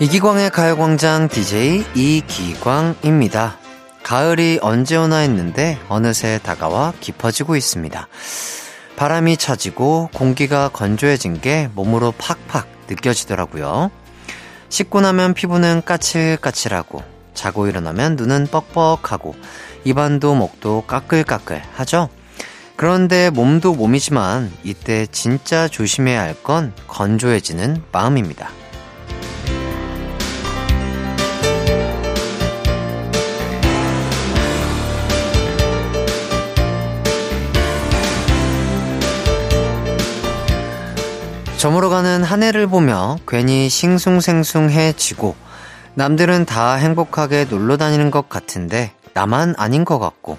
이기광의 가요광장 DJ 이기광입니다. 가을이 언제 오나 했는데 어느새 다가와 깊어지고 있습니다. 바람이 차지고 공기가 건조해진 게 몸으로 팍팍 느껴지더라고요. 씻고 나면 피부는 까칠까칠하고 자고 일어나면 눈은 뻑뻑하고 입안도 목도 까끌까끌하죠. 그런데 몸도 몸이지만 이때 진짜 조심해야 할 건 건조해지는 마음입니다. 저물어가는 한 해를 보며 괜히 싱숭생숭해지고 남들은 다 행복하게 놀러다니는 것 같은데 나만 아닌 것 같고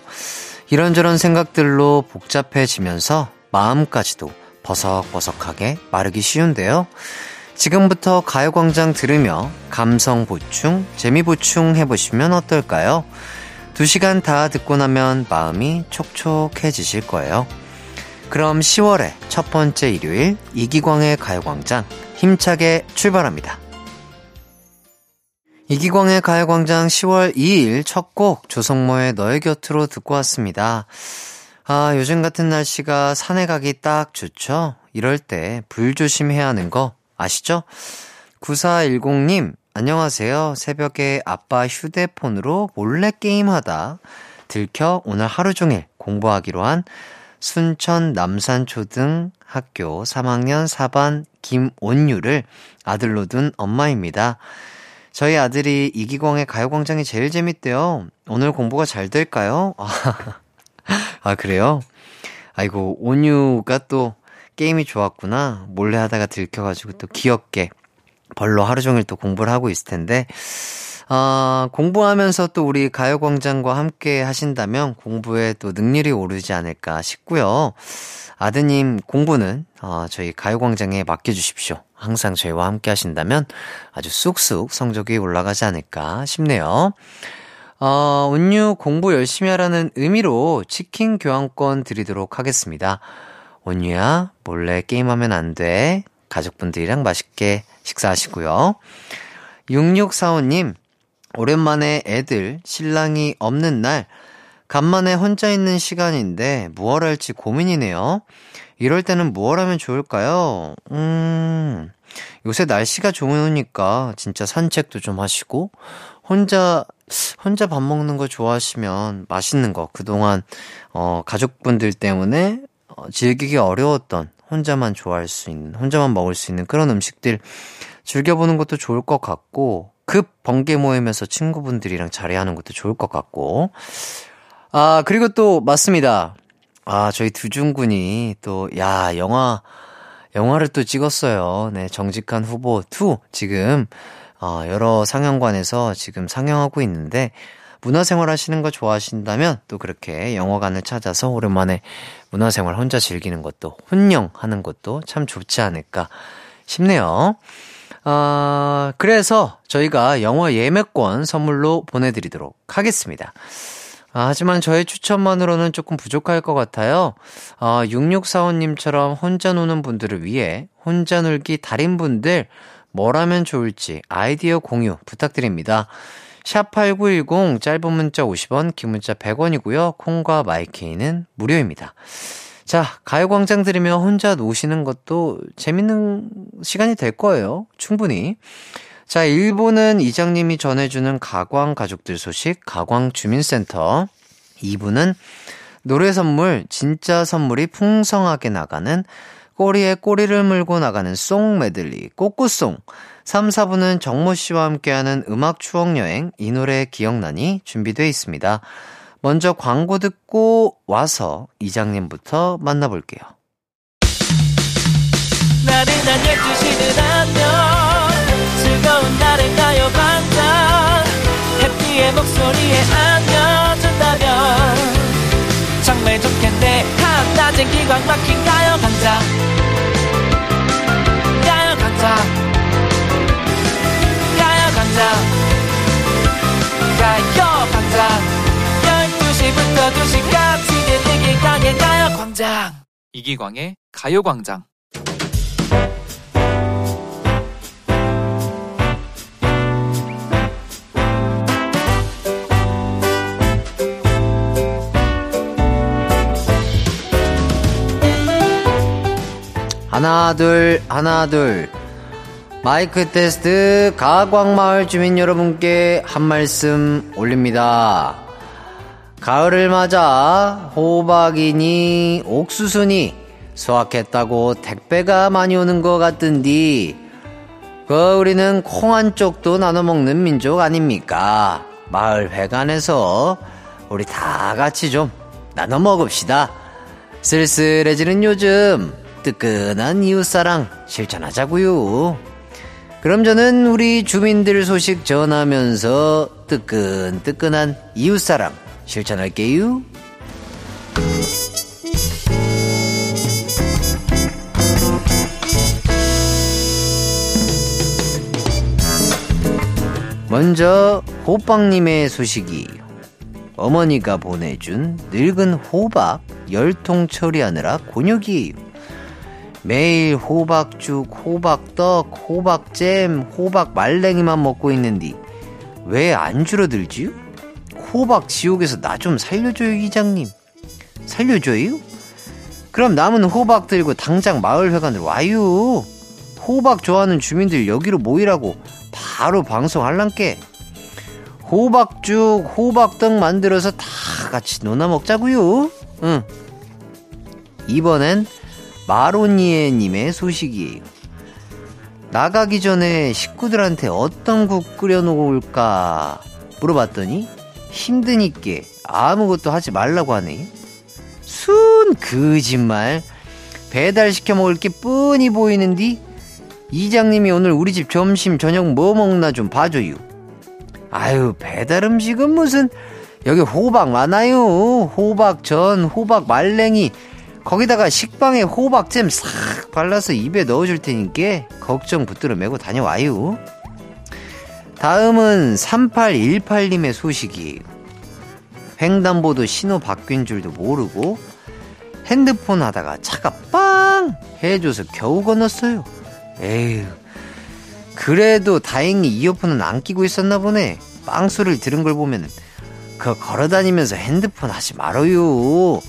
이런저런 생각들로 복잡해지면서 마음까지도 버석버석하게 마르기 쉬운데요. 지금부터 가요광장 들으며 감성 보충, 재미 보충 해보시면 어떨까요? 2시간 다 듣고 나면 마음이 촉촉해지실 거예요. 그럼 10월의 첫 번째 일요일 이기광의 가요광장 힘차게 출발합니다. 이기광의 가요광장 10월 2일 첫 곡 조성모의 너의 곁으로 듣고 왔습니다. 아, 요즘 같은 날씨가 산에 가기 딱 좋죠? 이럴 때 불조심해야 하는 거 아시죠? 9410님 안녕하세요. 새벽에 아빠 휴대폰으로 몰래 게임하다 들켜 오늘 하루 종일 공부하기로 한 순천 남산초등학교 3학년 4반 김온유를 아들로 둔 엄마입니다. 저희 아들이 이기광의 가요광장이 제일 재밌대요. 오늘 공부가 잘 될까요? 아 그래요? 아이고 온유가 또 게임이 좋았구나. 몰래 하다가 들켜가지고 또 귀엽게 벌로 하루 종일 또 공부를 하고 있을 텐데 공부하면서 또 우리 가요광장과 함께 하신다면 공부에 또 능률이 오르지 않을까 싶고요. 아드님 공부는 저희 가요광장에 맡겨주십시오. 항상 저희와 함께 하신다면 아주 쑥쑥 성적이 올라가지 않을까 싶네요. 온유 공부 열심히 하라는 의미로 치킨 교환권 드리도록 하겠습니다. 온유야 몰래 게임하면 안 돼. 가족분들이랑 맛있게 식사하시고요. 6645님 오랜만에 애들, 신랑이 없는 날 간만에 혼자 있는 시간인데 무얼 할지 고민이네요. 이럴 때는 무얼 하면 좋을까요? 요새 날씨가 좋으니까 진짜 산책도 좀 하시고 혼자 밥 먹는 거 좋아하시면 맛있는 거 그동안 가족분들 때문에 즐기기 어려웠던 혼자만 먹을 수 있는 그런 음식들 즐겨보는 것도 좋을 것 같고 급 번개 모임에서 친구분들이랑 자리하는 것도 좋을 것 같고 아 그리고 또 맞습니다. 아 저희 두준군이 또 야 영화를 또 찍었어요. 네 정직한 후보 2 지금 여러 상영관에서 지금 상영하고 있는데 문화생활 하시는 거 좋아하신다면 또 그렇게 영화관을 찾아서 오랜만에 문화생활 혼자 즐기는 것도 혼영하는 것도 참 좋지 않을까 싶네요. 그래서 저희가 영화 예매권 선물로 보내드리도록 하겠습니다. 하지만 저의 추천만으로는 조금 부족할 것 같아요. 6645님처럼 혼자 노는 분들을 위해 혼자 놀기 달인분들 뭘 하면 좋을지 아이디어 공유 부탁드립니다. 샵8910 짧은 문자 50원 긴 문자 100원이고요. 콩과 마이케이는 무료입니다. 자 가요광장 들으며 혼자 노시는 것도 재밌는 시간이 될 거예요. 충분히. 자 1부는 이장님이 전해주는 가광 가족들 소식 가광주민센터 2부는 노래 선물 진짜 선물이 풍성하게 나가는 꼬리에 꼬리를 물고 나가는 송 메들리 꼬꾸송 3, 4부는 정모 씨와 함께하는 음악 추억여행 이 노래 기억나니 준비되어 있습니다. 먼저 광고 듣고 와서 이장님부터 만나볼게요. 나른한 12시는 안녕 즐거운 날의 가요광장 해피의 목소리에 안겨준다면 정말 좋겠네 한 낮엔 기광 막힌 가요광장 가요광장 가요광장 가요광장 12시부터 2시까지는 이기광의 가요광장 이기광의 가요광장 하나 둘 하나 둘. 마이크 테스트. 가광마을 주민 여러분께 한 말씀 올립니다. 가을을 맞아 호박이니 옥수수니 수확했다고 택배가 많이 오는 것 같던디, 그 우리는 콩 한 쪽도 나눠 먹는 민족 아닙니까? 마을 회관에서 우리 다 같이 좀 나눠 먹읍시다. 쓸쓸해지는 요즘 뜨끈한 이웃사랑 실천하자고요. 그럼 저는 우리 주민들 소식 전하면서 뜨끈뜨끈한 이웃사랑 실천할게요. 먼저 호빵님의 소식이에요. 어머니가 보내준 늙은 호박 10통 처리하느라 곤욕이에요. 매일 호박죽, 호박떡, 호박잼, 호박말랭이만 먹고 있는데 왜 안 줄어들지요? 호박지옥에서 나 좀 살려줘요, 이장님. 살려줘요? 그럼 남은 호박 들고 당장 마을회관으로 와요. 호박 좋아하는 주민들 여기로 모이라고 바로 방송할란께. 호박죽, 호박떡 만들어서 다 같이 논아 먹자고요. 응. 이번엔 마로니에님의 소식이에요. 나가기 전에 식구들한테 어떤 국 끓여놓을까 물어봤더니 힘드니께 아무것도 하지 말라고 하네요. 순 거짓말. 배달시켜 먹을 게 뻔히 보이는디 이장님이 오늘 우리 집 점심 저녁 뭐 먹나 좀 봐줘요. 아유, 배달 음식은 무슨, 여기 호박 많아요. 호박전, 호박말랭이, 거기다가 식빵에 호박잼 싹 발라서 입에 넣어줄 테니까 걱정 붙들어 메고 다녀와요. 다음은 3818님의 소식이에요. 횡단보도 신호 바뀐 줄도 모르고 핸드폰 하다가 차가 빵 해줘서 겨우 건넜어요. 에휴, 그래도 다행히 이어폰은 안 끼고 있었나 보네. 빵소리를 들은 걸 보면 그거 걸어다니면서 핸드폰 하지 말아요.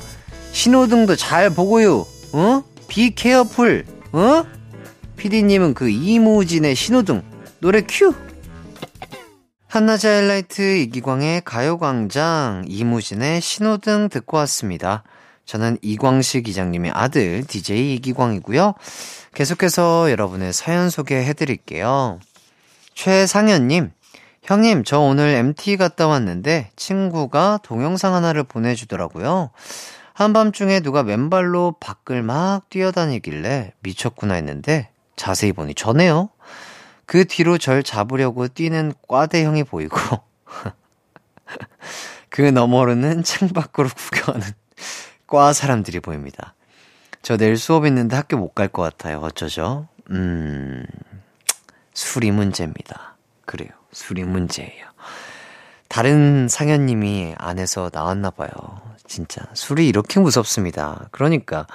신호등도 잘 보고요. 어? 비 케어풀. 어? 피디님은 그 이무진의 신호등 노래 큐. 한낮의 하이라이트 이기광의 가요광장, 이무진의 신호등 듣고 왔습니다. 저는 이광식 기장님의 아들 DJ 이기광이고요. 계속해서 여러분의 사연 소개해드릴게요. 최상현님, 형님 저 오늘 MT 갔다 왔는데 친구가 동영상 하나를 보내주더라고요. 한밤중에 누가 맨발로 밖을 막 뛰어다니길래 미쳤구나 했는데 자세히 보니 저네요. 그 뒤로 절 잡으려고 뛰는 꽈대형이 보이고 그 너머로는 창밖으로 구경하는 과 사람들이 보입니다. 저 내일 수업 있는데 학교 못 갈 것 같아요. 어쩌죠? 술이 문제입니다. 그래요. 술이 문제예요. 다른 상현님이 안에서 나왔나 봐요. 진짜 술이 이렇게 무섭습니다. 그러니까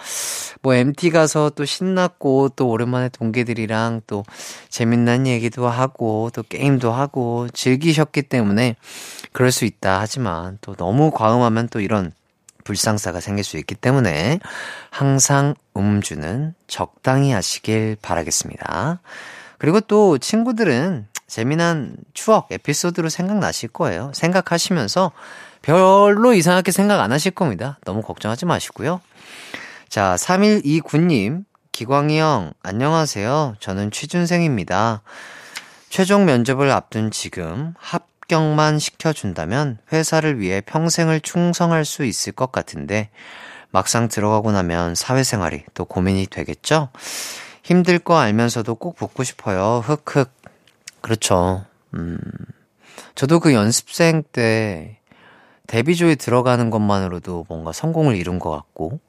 뭐 MT 가서 또 신났고 또 오랜만에 동기들이랑 또 재밌는 얘기도 하고 또 게임도 하고 즐기셨기 때문에 그럴 수 있다. 하지만 또 너무 과음하면 또 이런 불상사가 생길 수 있기 때문에 항상 음주는 적당히 하시길 바라겠습니다. 그리고 또 친구들은 재미난 추억 에피소드로 생각나실 거예요. 생각하시면서 별로 이상하게 생각 안 하실 겁니다. 너무 걱정하지 마시고요. 자, 3129님, 기광이 형 안녕하세요. 저는 취준생입니다. 최종 면접을 앞둔 지금 합격만 시켜준다면 회사를 위해 평생을 충성할 수 있을 것 같은데 막상 들어가고 나면 사회생활이 또 고민이 되겠죠? 힘들 거 알면서도 꼭 붙고 싶어요. 흑흑. 그렇죠. 저도 그 연습생 때 데뷔조에 들어가는 것만으로도 뭔가 성공을 이룬 것 같고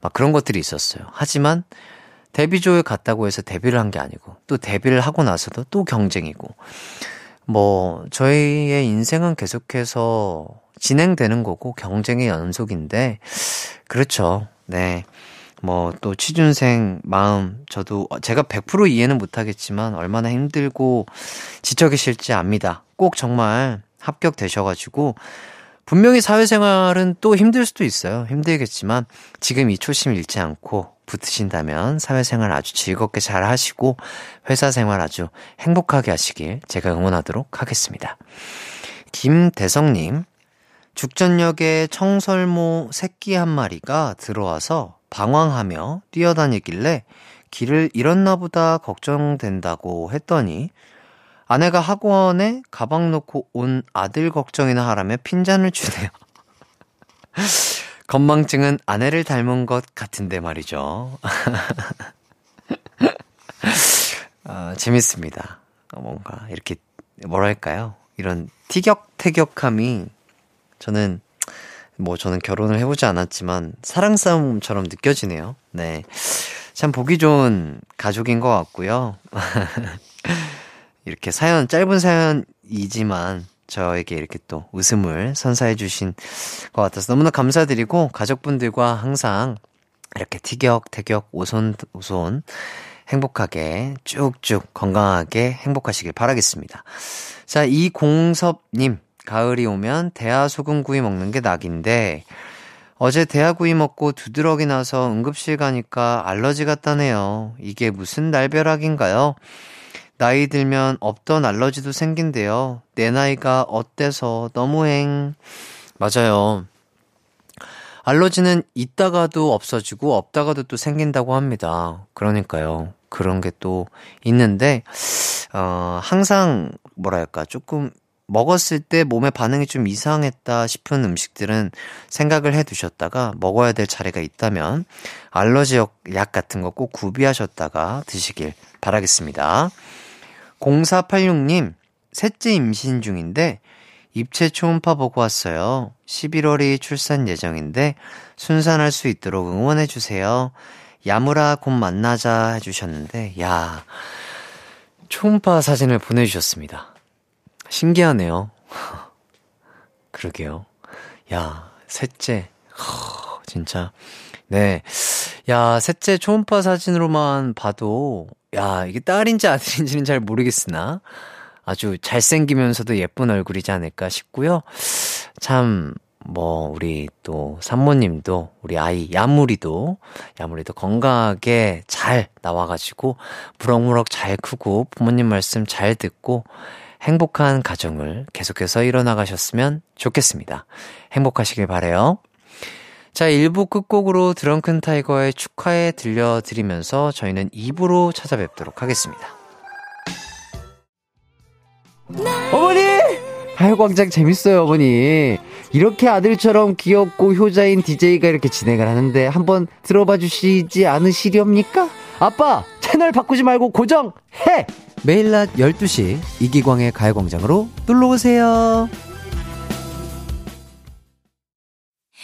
막 그런 것들이 있었어요. 하지만 데뷔조에 갔다고 해서 데뷔를 한 게 아니고 또 데뷔를 하고 나서도 또 경쟁이고 뭐 저희의 인생은 계속해서 진행되는 거고 경쟁의 연속인데 그렇죠. 네, 뭐 또 취준생 마음 저도 제가 100% 이해는 못하겠지만 얼마나 힘들고 지쳐 계실지 압니다. 꼭 정말 합격되셔가지고 분명히 사회생활은 또 힘들 수도 있어요. 힘들겠지만 지금 이 초심 잃지 않고 붙으신다면 사회생활 아주 즐겁게 잘 하시고 회사생활 아주 행복하게 하시길 제가 응원하도록 하겠습니다. 김대성님, 죽전역에 청설모 새끼 한 마리가 들어와서 방황하며 뛰어다니길래 길을 잃었나 보다 걱정된다고 했더니 아내가 학원에 가방 놓고 온 아들 걱정이나 하라며 핀잔을 주네요. 건망증은 아내를 닮은 것 같은데 말이죠. 재밌습니다. 뭔가 이렇게 뭐랄까요, 이런 티격태격함이 저는 저는 결혼을 해보지 않았지만 사랑 싸움처럼 느껴지네요. 네, 참 보기 좋은 가족인 것 같고요. 이렇게 사연, 짧은 사연이지만 저에게 이렇게 또 웃음을 선사해 주신 것 같아서 너무나 감사드리고, 가족분들과 항상 이렇게 티격태격 오손오손 행복하게 쭉쭉 건강하게 행복하시길 바라겠습니다. 자, 이공섭님, 가을이 오면 대하 소금구이 먹는 게 낙인데 어제 대하구이 먹고 두드러기 나서 응급실 가니까 알러지 같다네요. 이게 무슨 날벼락인가요? 나이 들면 없던 알러지도 생긴대요. 내 나이가 어때서 너무행. 맞아요. 알러지는 있다가도 없어지고 없다가도 또 생긴다고 합니다. 그러니까요. 그런 게 또 있는데 항상 뭐랄까, 조금 먹었을 때 몸의 반응이 좀 이상했다 싶은 음식들은 생각을 해두셨다가 먹어야 될 차례가 있다면 알러지 약 같은 거 꼭 구비하셨다가 드시길 바라겠습니다. 0486님, 셋째 임신 중인데 입체 초음파 보고 왔어요. 11월이 출산 예정인데 순산할 수 있도록 응원해주세요. 야무라 곧 만나자 해주셨는데, 야, 초음파 사진을 보내주셨습니다. 신기하네요. 그러게요. 야, 셋째. 진짜. 네. 야, 셋째 초음파 사진으로만 봐도, 야, 이게 딸인지 아들인지는 잘 모르겠으나 아주 잘생기면서도 예쁜 얼굴이지 않을까 싶고요. 참, 우리 또 산모님도, 우리 아이 야무리도 건강하게 잘 나와가지고 무럭무럭 잘 크고 부모님 말씀 잘 듣고 행복한 가정을 계속해서 이뤄나가셨으면 좋겠습니다. 행복하시길 바라요. 자, 1부 끝곡으로 드렁큰 타이거의 축하에 들려드리면서 저희는 2부로 찾아뵙도록 하겠습니다. 어머니! 가요광장 재밌어요, 어머니. 이렇게 아들처럼 귀엽고 효자인 DJ가 이렇게 진행을 하는데 한번 들어봐 주시지 않으시렵니까? 아빠! 채널 바꾸지 말고 고정해! 매일 낮 12시 이기광의 가요광장으로 놀러오세요.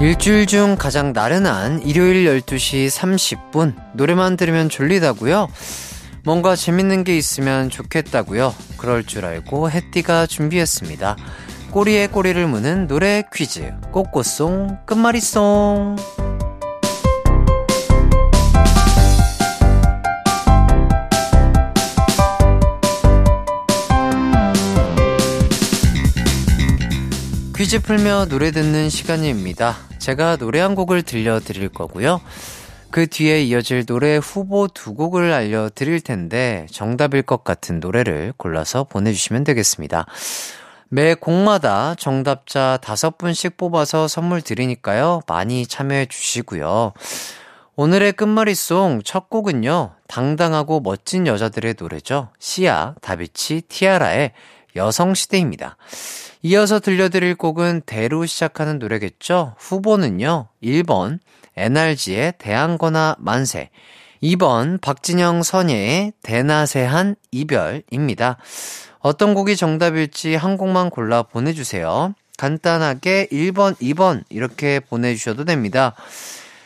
일주일 중 가장 나른한 일요일 12시 30분, 노래만 들으면 졸리다고요? 뭔가 재밌는 게 있으면 좋겠다고요? 그럴 줄 알고 해띠가 준비했습니다. 꼬리에 꼬리를 무는 노래 퀴즈, 꼬꼬송 끝말잇송. 퀴즈 풀며 노래 듣는 시간입니다. 제가 노래 한 곡을 들려드릴 거고요. 그 뒤에 이어질 노래 후보 두 곡을 알려드릴 텐데 정답일 것 같은 노래를 골라서 보내주시면 되겠습니다. 매 곡마다 정답자 5분씩 뽑아서 선물 드리니까요. 많이 참여해 주시고요. 오늘의 끝말잇송 첫 곡은요, 당당하고 멋진 여자들의 노래죠. 시아, 다비치, 티아라의 여성시대입니다. 이어서 들려드릴 곡은 대로 시작하는 노래겠죠. 후보는요, 1번 NRG의 대항거나 만세, 2번 박진영 선예의 대낮에 한 이별입니다. 어떤 곡이 정답일지 한 곡만 골라 보내주세요. 간단하게 1번, 2번 이렇게 보내주셔도 됩니다.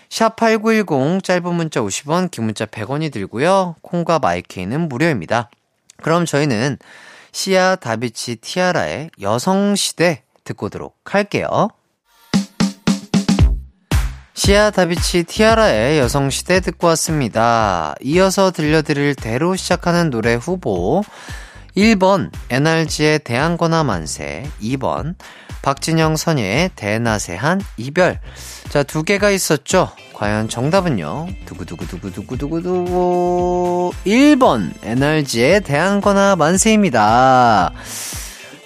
샵8910 짧은 문자 50원, 긴 문자 100원이 들고요. 콩과 마이케이는 무료입니다. 그럼 저희는 시아 다비치 티아라의 여성시대 듣고 오도록 할게요. 시아 다비치 티아라의 여성시대 듣고 왔습니다. 이어서 들려드릴 대로 시작하는 노래 후보 1번 NRG의 대항거나 만세, 2번 박진영 선예의 대낮에 한 이별. 자, 두 개가 있었죠. 과연 정답은요. 두구두구두구두구두구 1번 NRG의 대항거나 만세입니다.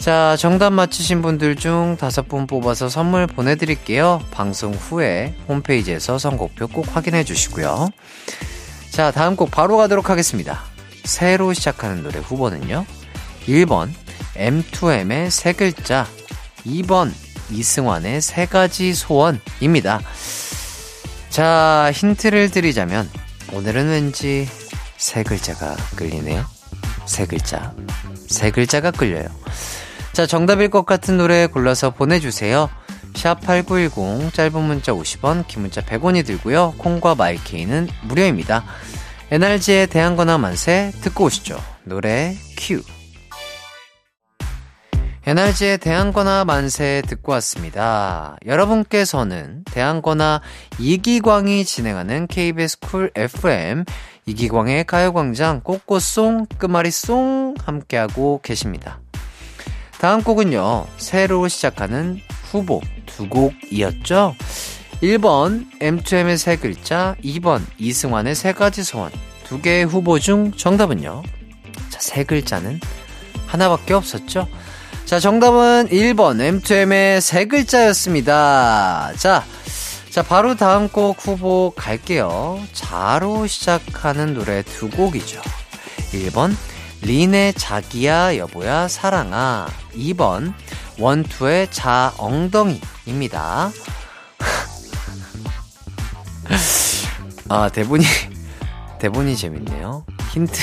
자, 정답 맞히신 분들 중 5분 뽑아서 선물 보내드릴게요. 방송 후에 홈페이지에서 선곡표 꼭 확인해 주시고요. 자, 다음 곡 바로 가도록 하겠습니다. 새로 시작하는 노래 후보는요. 1번 M2M의 세 글자, 2번 이승환의 세 가지 소원입니다. 자, 힌트를 드리자면 오늘은 왠지 세 글자가 끌리네요. 세 글자, 세 글자가 끌려요. 자, 정답일 것 같은 노래 골라서 보내주세요. 샵8910 짧은 문자 50원, 긴 문자 100원이 들고요. 콩과 마이케이는 무료입니다. NRG의 대항거나 만세 듣고 오시죠. 노래 큐. NRG의 대항거나 만세 듣고 왔습니다. 여러분께서는 대항거나 이기광이 진행하는 KBS 쿨 FM 이기광의 가요광장 꼬꼬송 끄마리송 함께하고 계십니다. 다음 곡은요, 새로 시작하는 후보 두 곡이었죠. 1번 M2M의 세 글자, 2번 이승환의 세 가지 소원. 두 개의 후보 중 정답은요. 자, 세 글자는 하나밖에 없었죠. 자, 정답은 1번 M2M의 세 글자였습니다. 자, 바로 다음 곡 후보 갈게요. 자로 시작하는 노래 두 곡이죠. 1번 린의 자기야 여보야 사랑아, 2번 원투의 자 엉덩이입니다. 아, 대본이 재밌네요. 힌트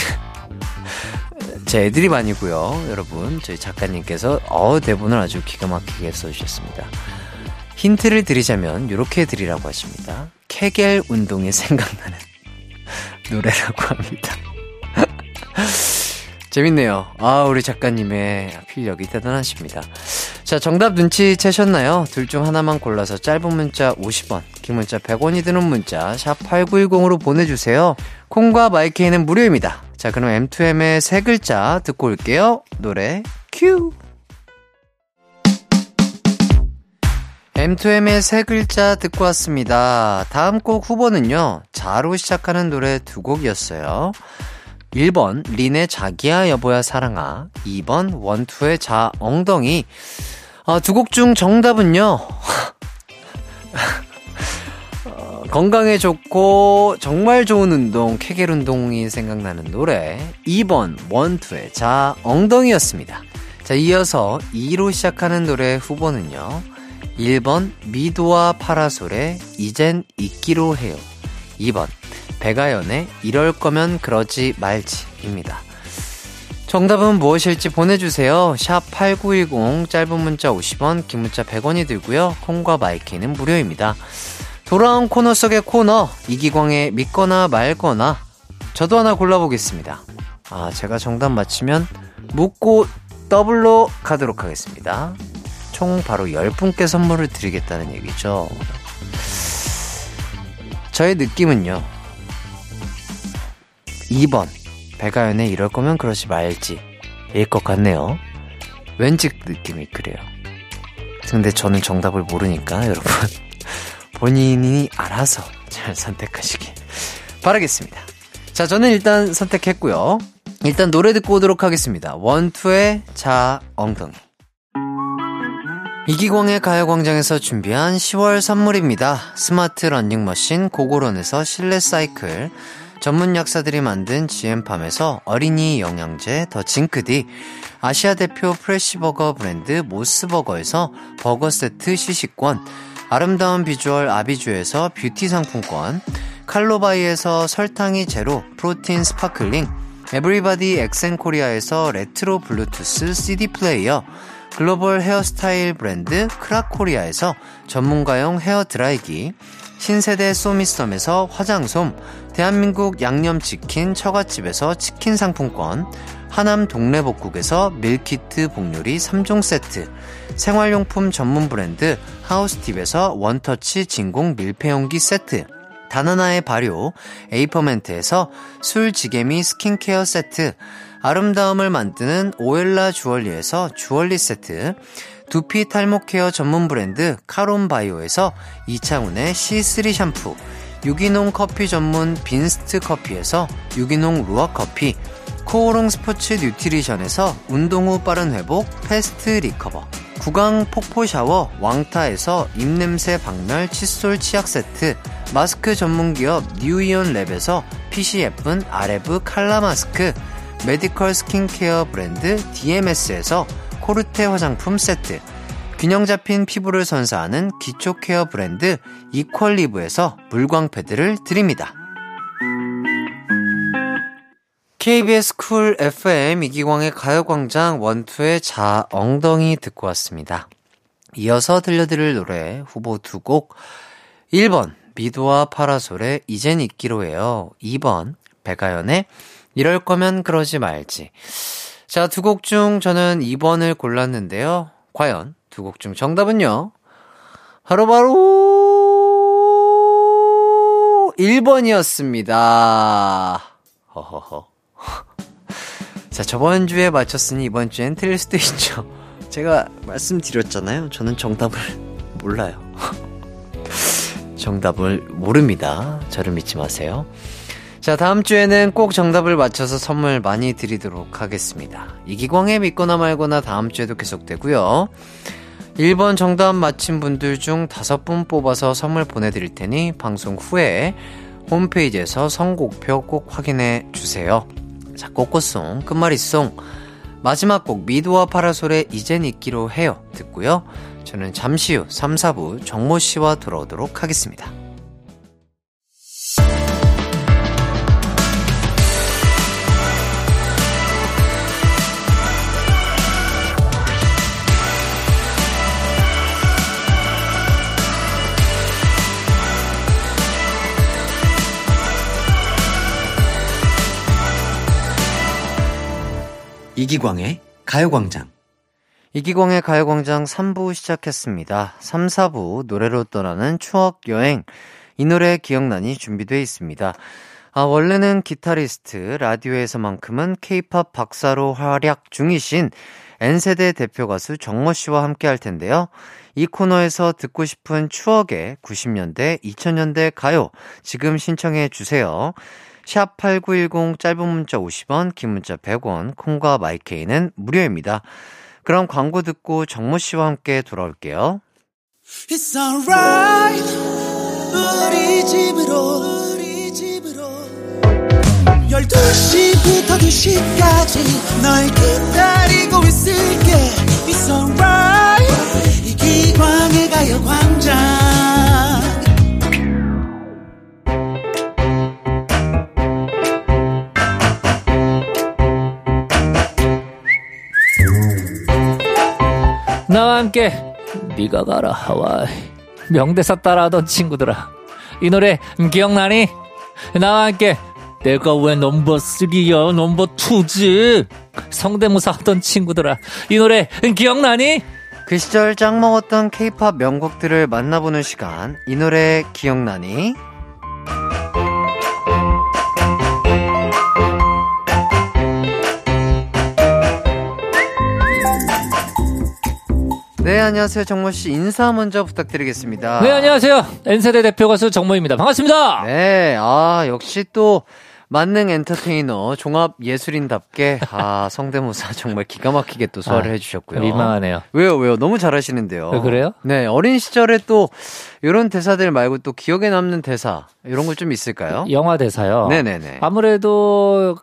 제 애드립 아니고요, 여러분. 저희 작가님께서 대본을 아주 기가 막히게 써주셨습니다. 힌트를 드리자면 이렇게 드리라고 하십니다. 케겔 운동이 생각나는 노래라고 합니다. 재밌네요. 아, 우리 작가님의 필력이 대단하십니다. 자, 정답 눈치채셨나요? 둘 중 하나만 골라서 짧은 문자 50원, 긴 문자 100원이 드는 문자 샵 8910으로 보내주세요. 콩과 마이케이는 무료입니다. 자, 그럼 M2M의 세 글자 듣고 올게요. 노래 큐. M2M의 세 글자 듣고 왔습니다. 다음 곡 후보는요, 자로 시작하는 노래 두 곡이었어요. 1번 린의 자기야 여보야 사랑아, 2번 원투의 자 엉덩이. 아, 두 곡 중 정답은요. 건강에 좋고 정말 좋은 운동 케겔 운동이 생각나는 노래 2번 원투의 자 엉덩이였습니다. 자, 이어서 2로 시작하는 노래 후보는요. 1번 미도와 파라솔의 이젠 잊기로 해요, 2번 백아연의 이럴 거면 그러지 말지입니다. 정답은 무엇일지 보내주세요. 샵8910 짧은 문자 50원, 긴 문자 100원이 들고요. 콩과 마이키는 무료입니다. 돌아온 코너 속의 코너 이기광의 믿거나 말거나. 저도 하나 골라보겠습니다. 아, 제가 정답 맞히면 묻고 더블로 가도록 하겠습니다. 총 바로 10분께 선물을 드리겠다는 얘기죠. 저의 느낌은요, 2번 백아연의 이럴 거면 그러지 말지 일 것 같네요. 왠지 느낌이 그래요. 근데 저는 정답을 모르니까 여러분 본인이 알아서 잘 선택하시길 바라겠습니다. 자, 저는 일단 선택했고요. 일단 노래 듣고 오도록 하겠습니다. 원투의 자 엉덩이. 이기광의 가요광장에서 준비한 10월 선물입니다. 스마트 러닝머신 고고런에서 실내 사이클, 전문 약사들이 만든 GM팜에서 어린이 영양제 더 징크디, 아시아 대표 프레시버거 브랜드 모스버거에서 버거 세트 시식권, 아름다운 비주얼 아비주에서 뷰티 상품권, 칼로바이에서 설탕이 제로 프로틴 스파클링, 에브리바디 엑센코리아에서 레트로 블루투스 CD 플레이어, 글로벌 헤어스타일 브랜드 크락코리아에서 전문가용 헤어드라이기, 신세대 소미썸에서 화장솜, 대한민국 양념치킨 처갓집에서 치킨 상품권, 하남 동래복국에서 밀키트 복요리 3종 세트, 생활용품 전문 브랜드 하우스팁에서 원터치 진공 밀폐용기 세트, 다나나의 발효 에이퍼멘트에서 술지개미 스킨케어 세트, 아름다움을 만드는 오엘라 주얼리에서 주얼리 세트, 두피 탈모 케어 전문 브랜드 카론바이오에서 이창훈의 C3 샴푸, 유기농 커피 전문 빈스트 커피에서 유기농 루아 커피, 코오롱 스포츠 뉴트리션에서 운동 후 빠른 회복 패스트 리커버, 구강 폭포 샤워 왕타에서 입냄새 박멸 칫솔 치약 세트, 마스크 전문기업 뉴이온 랩에서 핏이 예쁜 아레브 칼라 마스크, 메디컬 스킨케어 브랜드 DMS에서 코르테 화장품 세트, 균형 잡힌 피부를 선사하는 기초 케어 브랜드 이퀄리브에서 물광 패드를 드립니다. KBS 쿨 FM 이기광의 가요광장 원투의 자 엉덩이 듣고 왔습니다. 이어서 들려드릴 노래 후보 두 곡, 1번 미도와 파라솔의 이젠 잊기로 해요, 2번 백아연의 이럴 거면 그러지 말지. 자, 두 곡 중 저는 2번을 골랐는데요. 과연 두 곡 중 정답은요, 바로바로 1번이었습니다. 허허허. 자, 저번 주에 맞췄으니 이번 주엔 틀릴 수도 있죠. 제가 말씀드렸잖아요. 저는 정답을 몰라요. 정답을 모릅니다. 저를 믿지 마세요. 자, 다음 주에는 꼭 정답을 맞춰서 선물 많이 드리도록 하겠습니다. 이기광에 믿거나 말거나 다음 주에도 계속되고요. 1번 정답 맞힌 분들 중 5분 뽑아서 선물 보내드릴 테니 방송 후에 홈페이지에서 선곡표 꼭 확인해 주세요. 자, 꼬꼬송, 끝말잇송, 마지막 곡 미도와 파라솔의 이젠 잊기로 해요 듣고요. 저는 잠시 후 3, 4부 정모 씨와 돌아오도록 하겠습니다. 이기광의 가요광장. 이기광의 가요광장 3부 시작했습니다. 3, 4부 노래로 떠나는 추억여행, 이 노래 기억나니 준비되어 있습니다. 아, 원래는 기타리스트, 라디오에서만큼은 K-POP 박사로 활약 중이신 N세대 대표 가수 정모 씨와 함께 할 텐데요. 이 코너에서 듣고 싶은 추억의 90년대, 2000년대 가요 지금 신청해 주세요. 샵8910 짧은 문자 50원, 긴 문자 100원, 콩과 마이케이는 무료입니다. 그럼 광고 듣고 정모 씨와 함께 돌아올게요. It's alright. 우리 집으로 12시부터 2시까지 널 기다리고 있을게. It's alright. 이기광의 가요광장. 나와 함께 네가 가라 하와이, 명대사 따라하던 친구들아, 이 노래 기억나니? 나와 함께 내가 왜 넘버 3야 넘버 2지, 성대모사 하던 친구들아, 이 노래 기억나니? 그 시절 짱 먹었던 K-POP 명곡들을 만나보는 시간, 이 노래 기억나니? 네, 안녕하세요. 정모씨, 인사 먼저 부탁드리겠습니다. 네, 안녕하세요. N세대 대표 가수 정모입니다. 반갑습니다. 네, 아, 역시 또 만능 엔터테이너, 종합 예술인답게, 아, 성대모사 정말 기가 막히게 또 소화를 해주셨고요. 민망하네요. 왜요? 너무 잘하시는데요. 왜 그래요? 네, 어린 시절에 또 이런 대사들 말고 또 기억에 남는 대사, 이런 거 좀 있을까요? 영화 대사요? 네네네. 아무래도,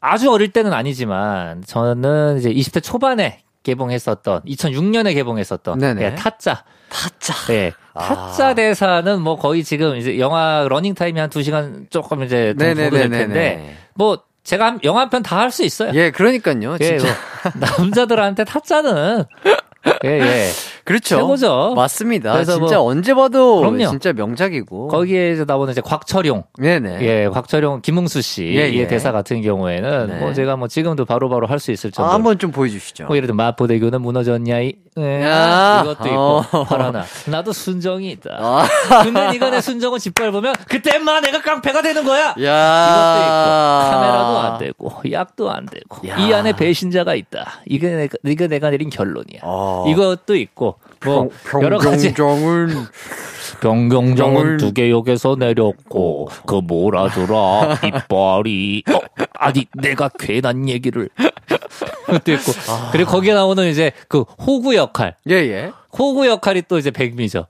아주 어릴 때는 아니지만, 저는 이제 20대 초반에 개봉했었던 2006년에 개봉했었던 예, 타짜. 타짜. 예. 타짜 대사는 뭐 거의 지금 이제 영화 러닝 타임이 한 2시간 조금 이제 더 될 텐데 뭐 제가 영화 한 편 다 할 수 있어요. 예, 그러니까요. 진짜. 예, 뭐 남자들한테 타짜는 예. 그렇죠. 최고죠. 맞습니다. 그래서 진짜 뭐, 언제 봐도 그럼요. 진짜 명작이고. 거기에 나오는 이제 곽철용. 네네. 예, 곽철용, 김웅수 씨의 대사 같은 경우에는 뭐 제가 뭐 지금도 바로바로 할 수 있을 정도로. 아, 한번 좀 보여주시죠. 뭐 예를 들면 마포대교는 무너졌냐, 이것도 있고. 바라나. 나도 순정이 있다. 근데 이간의 순정은 짓밟으면 그때만 내가 깡패가 되는 거야. 이것도 있고. 카메라도 안 되고, 약도 안 되고. 이 안에 배신자가 있다. 이게 내가 내린 결론이야. 이것도 있고. 뭐 여러 가지 변경정은 두 개 역에서 내렸고 그 뭐라더라 이빨이 아니 내가 괜한 얘기를 그것도 있고 그리고 거기에 나오는 이제 그 호구 역할 호구 역할이 또 이제 백미죠.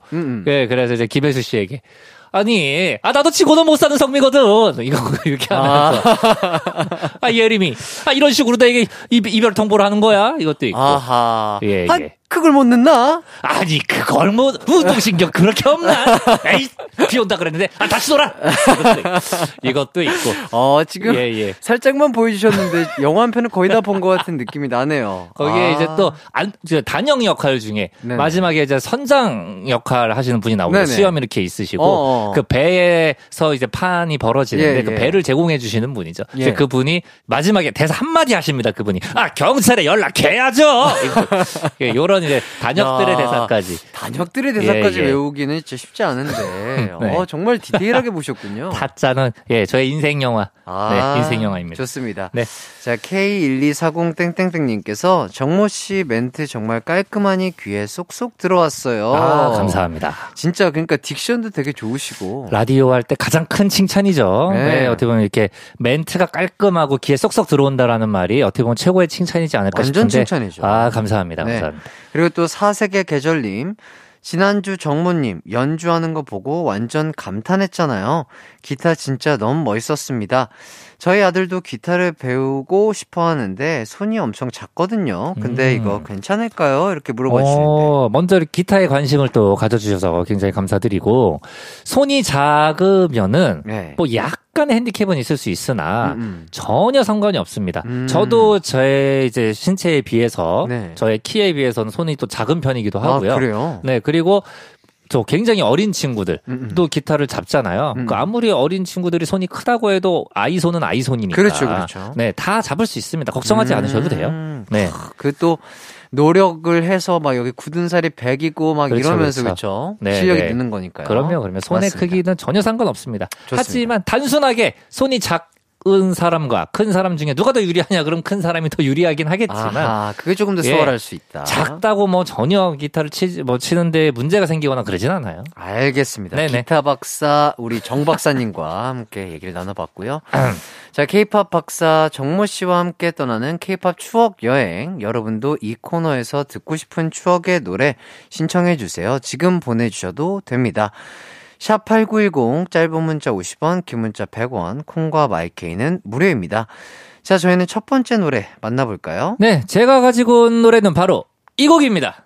예, 그래서 이제 김혜수 씨에게 아니 나도 치고는 못 사는 성미거든 이거 이렇게 하면서 예림이 이런 식으로 내게 이별 통보를 하는 거야 이것도 있고 예. 그걸 못 넣나? 아니 그걸 못 운동신경 그렇게 없나? 에이 비온다 그랬는데 다시 놀아 이것도 있고 지금 살짝만 보여주셨는데 영화 한 편은 거의 다 본 것 같은 느낌이 나네요. 거기에 이제 또 단역 역할 중에 마지막에 이제 선장 역할 하시는 분이 나오고 수염 이렇게 있으시고 그 배에서 이제 판이 벌어지는데 그 배를 제공해 주시는 분이죠. 그 분이 마지막에 대사 한 마디 하십니다. 그분이 경찰에 연락해야죠. 이런 이제 단역들의 대사까지. 단역들의 대사까지 외우기는 진짜 쉽지 않은데. 정말 디테일하게 보셨군요. 타짜는 저의 인생 영화. 인생 영화입니다. 좋습니다. 네. 자, K1240 님께서 정모 씨 멘트 정말 깔끔하니 귀에 쏙쏙 들어왔어요. 감사합니다. 진짜 그러니까 딕션도 되게 좋으시고. 라디오 할 때 가장 큰 칭찬이죠. 네, 어떻게 보면 이렇게 멘트가 깔끔하고 귀에 쏙쏙 들어온다라는 말이 어떻게 보면 최고의 칭찬이지 않을까 싶은데. 완전 칭찬이죠. 감사합니다. 감사합니다. 그리고 또 사색의 계절님 지난주 정모님 연주하는 거 보고 완전 감탄했잖아요. 기타 진짜 너무 멋있었습니다. 저희 아들도 기타를 배우고 싶어 하는데 손이 엄청 작거든요. 근데 이거 괜찮을까요? 이렇게 물어봐 주시는데 먼저 기타에 관심을 또 가져주셔서 굉장히 감사드리고 손이 작으면은 뭐 약간의 핸디캡은 있을 수 있으나 전혀 상관이 없습니다. 저도 제 이제 신체에 비해서 저의 키에 비해서는 손이 또 작은 편이기도 하고요. 그래요? 네 그리고 저 굉장히 어린 친구들도 기타를 잡잖아요. 그러니까 아무리 어린 친구들이 손이 크다고 해도 아이 손은 아이 손이니까. 그렇죠. 네, 다 잡을 수 있습니다. 걱정하지 않으셔도 돼요. 네, 그 또 노력을 해서 막 여기 굳은 살이 100이고 막 이러면서 그렇죠. 네, 실력이 느는 거니까요. 그러면 손의 맞습니다. 크기는 전혀 상관없습니다. 좋습니다. 하지만 단순하게 손이 큰 사람과 큰 사람 중에 누가 더 유리하냐 그럼 큰 사람이 더 유리하긴 하겠지만 그게 조금 더 수월할 수 있다. 작다고 뭐 전혀 기타를 치는데 문제가 생기거나 그러진 않아요. 알겠습니다. 네네. 기타 박사 우리 정 박사님과 함께 얘기를 나눠봤고요. 자, K-POP 박사 정모 씨와 함께 떠나는 K-POP 추억 여행. 여러분도 이 코너에서 듣고 싶은 추억의 노래 신청해 주세요. 지금 보내주셔도 됩니다. 샵8910 짧은 문자 50원 긴 문자 100원 콩과 마이케이는 무료입니다. 자, 저희는 첫 번째 노래 만나볼까요? 네, 제가 가지고 온 노래는 바로 이 곡입니다.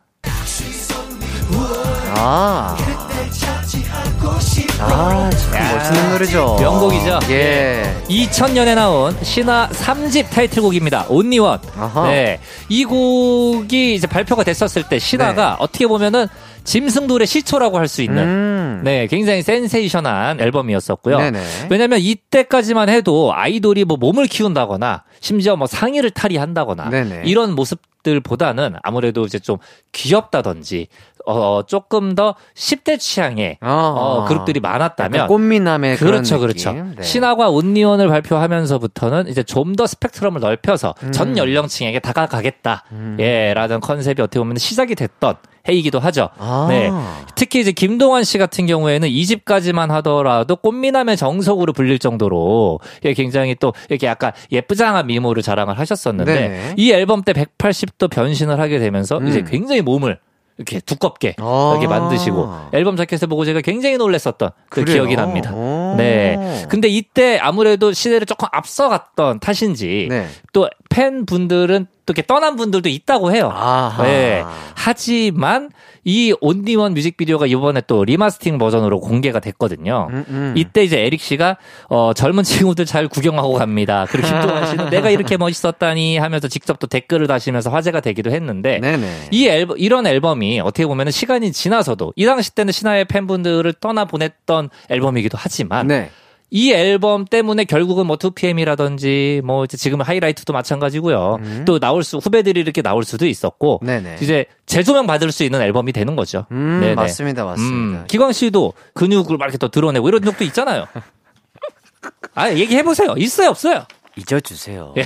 참 멋있는 노래죠. 명곡이죠. 예. 2000년에 나온 신화 3집 타이틀곡입니다. Only One. 네, 이 곡이 이제 발표가 됐었을 때 신화가 어떻게 보면은 짐승돌의 시초라고 할 수 있는 굉장히 센세이션한 앨범이었었고요. 왜냐하면 이때까지만 해도 아이돌이 뭐 몸을 키운다거나 심지어 뭐 상의를 탈의한다거나 이런 모습들보다는 아무래도 이제 좀 귀엽다든지 조금 더 10대 취향의 그룹들이 많았다면 꽃미남의 그렇죠. 네. 신화와 온리원을 발표하면서부터는 이제 좀 더 스펙트럼을 넓혀서 전 연령층에게 다가가겠다 라는 컨셉이 어떻게 보면 시작이 됐던 해이기도 하죠. 네. 특히 이제 김동완 씨 같은 경우에는 2집까지만 하더라도 꽃미남의 정석으로 불릴 정도로 굉장히 또 이렇게 약간 예쁘장한 미모를 자랑을 하셨었는데 이 앨범 때 180도 변신을 하게 되면서 이제 굉장히 몸을 이렇게 두껍게 이렇게 만드시고 앨범 자켓을 보고 제가 굉장히 놀랐었던 그 기억이 납니다. 근데 이때 아무래도 시대를 조금 앞서갔던 탓인지 또 팬분들은 또 이렇게 떠난 분들도 있다고 해요. 네. 하지만 이 온리원 뮤직비디오가 이번에 또 리마스팅 버전으로 공개가 됐거든요. 이때 이제 에릭 씨가 젊은 친구들 잘 구경하고 갑니다. 그리고 김동완 씨는 내가 이렇게 멋있었다니 하면서 직접 또 댓글을 다시면서 화제가 되기도 했는데 네네. 이런 앨범이 어떻게 보면 시간이 지나서도 이 당시 때는 신화의 팬분들을 떠나 보냈던 앨범이기도 하지만 네. 이 앨범 때문에 결국은 뭐 2PM이라든지 뭐 이제 지금 하이라이트도 마찬가지고요. 또 나올 수 후배들이 이렇게 나올 수도 있었고 네네. 이제 재조명 받을 수 있는 앨범이 되는 거죠. 맞습니다, 맞습니다. 기광 씨도 근육을 막 이렇게 더 드러내고 이런 적도 있잖아요. 아 얘기해 보세요. 있어요, 없어요? 잊어주세요. 예.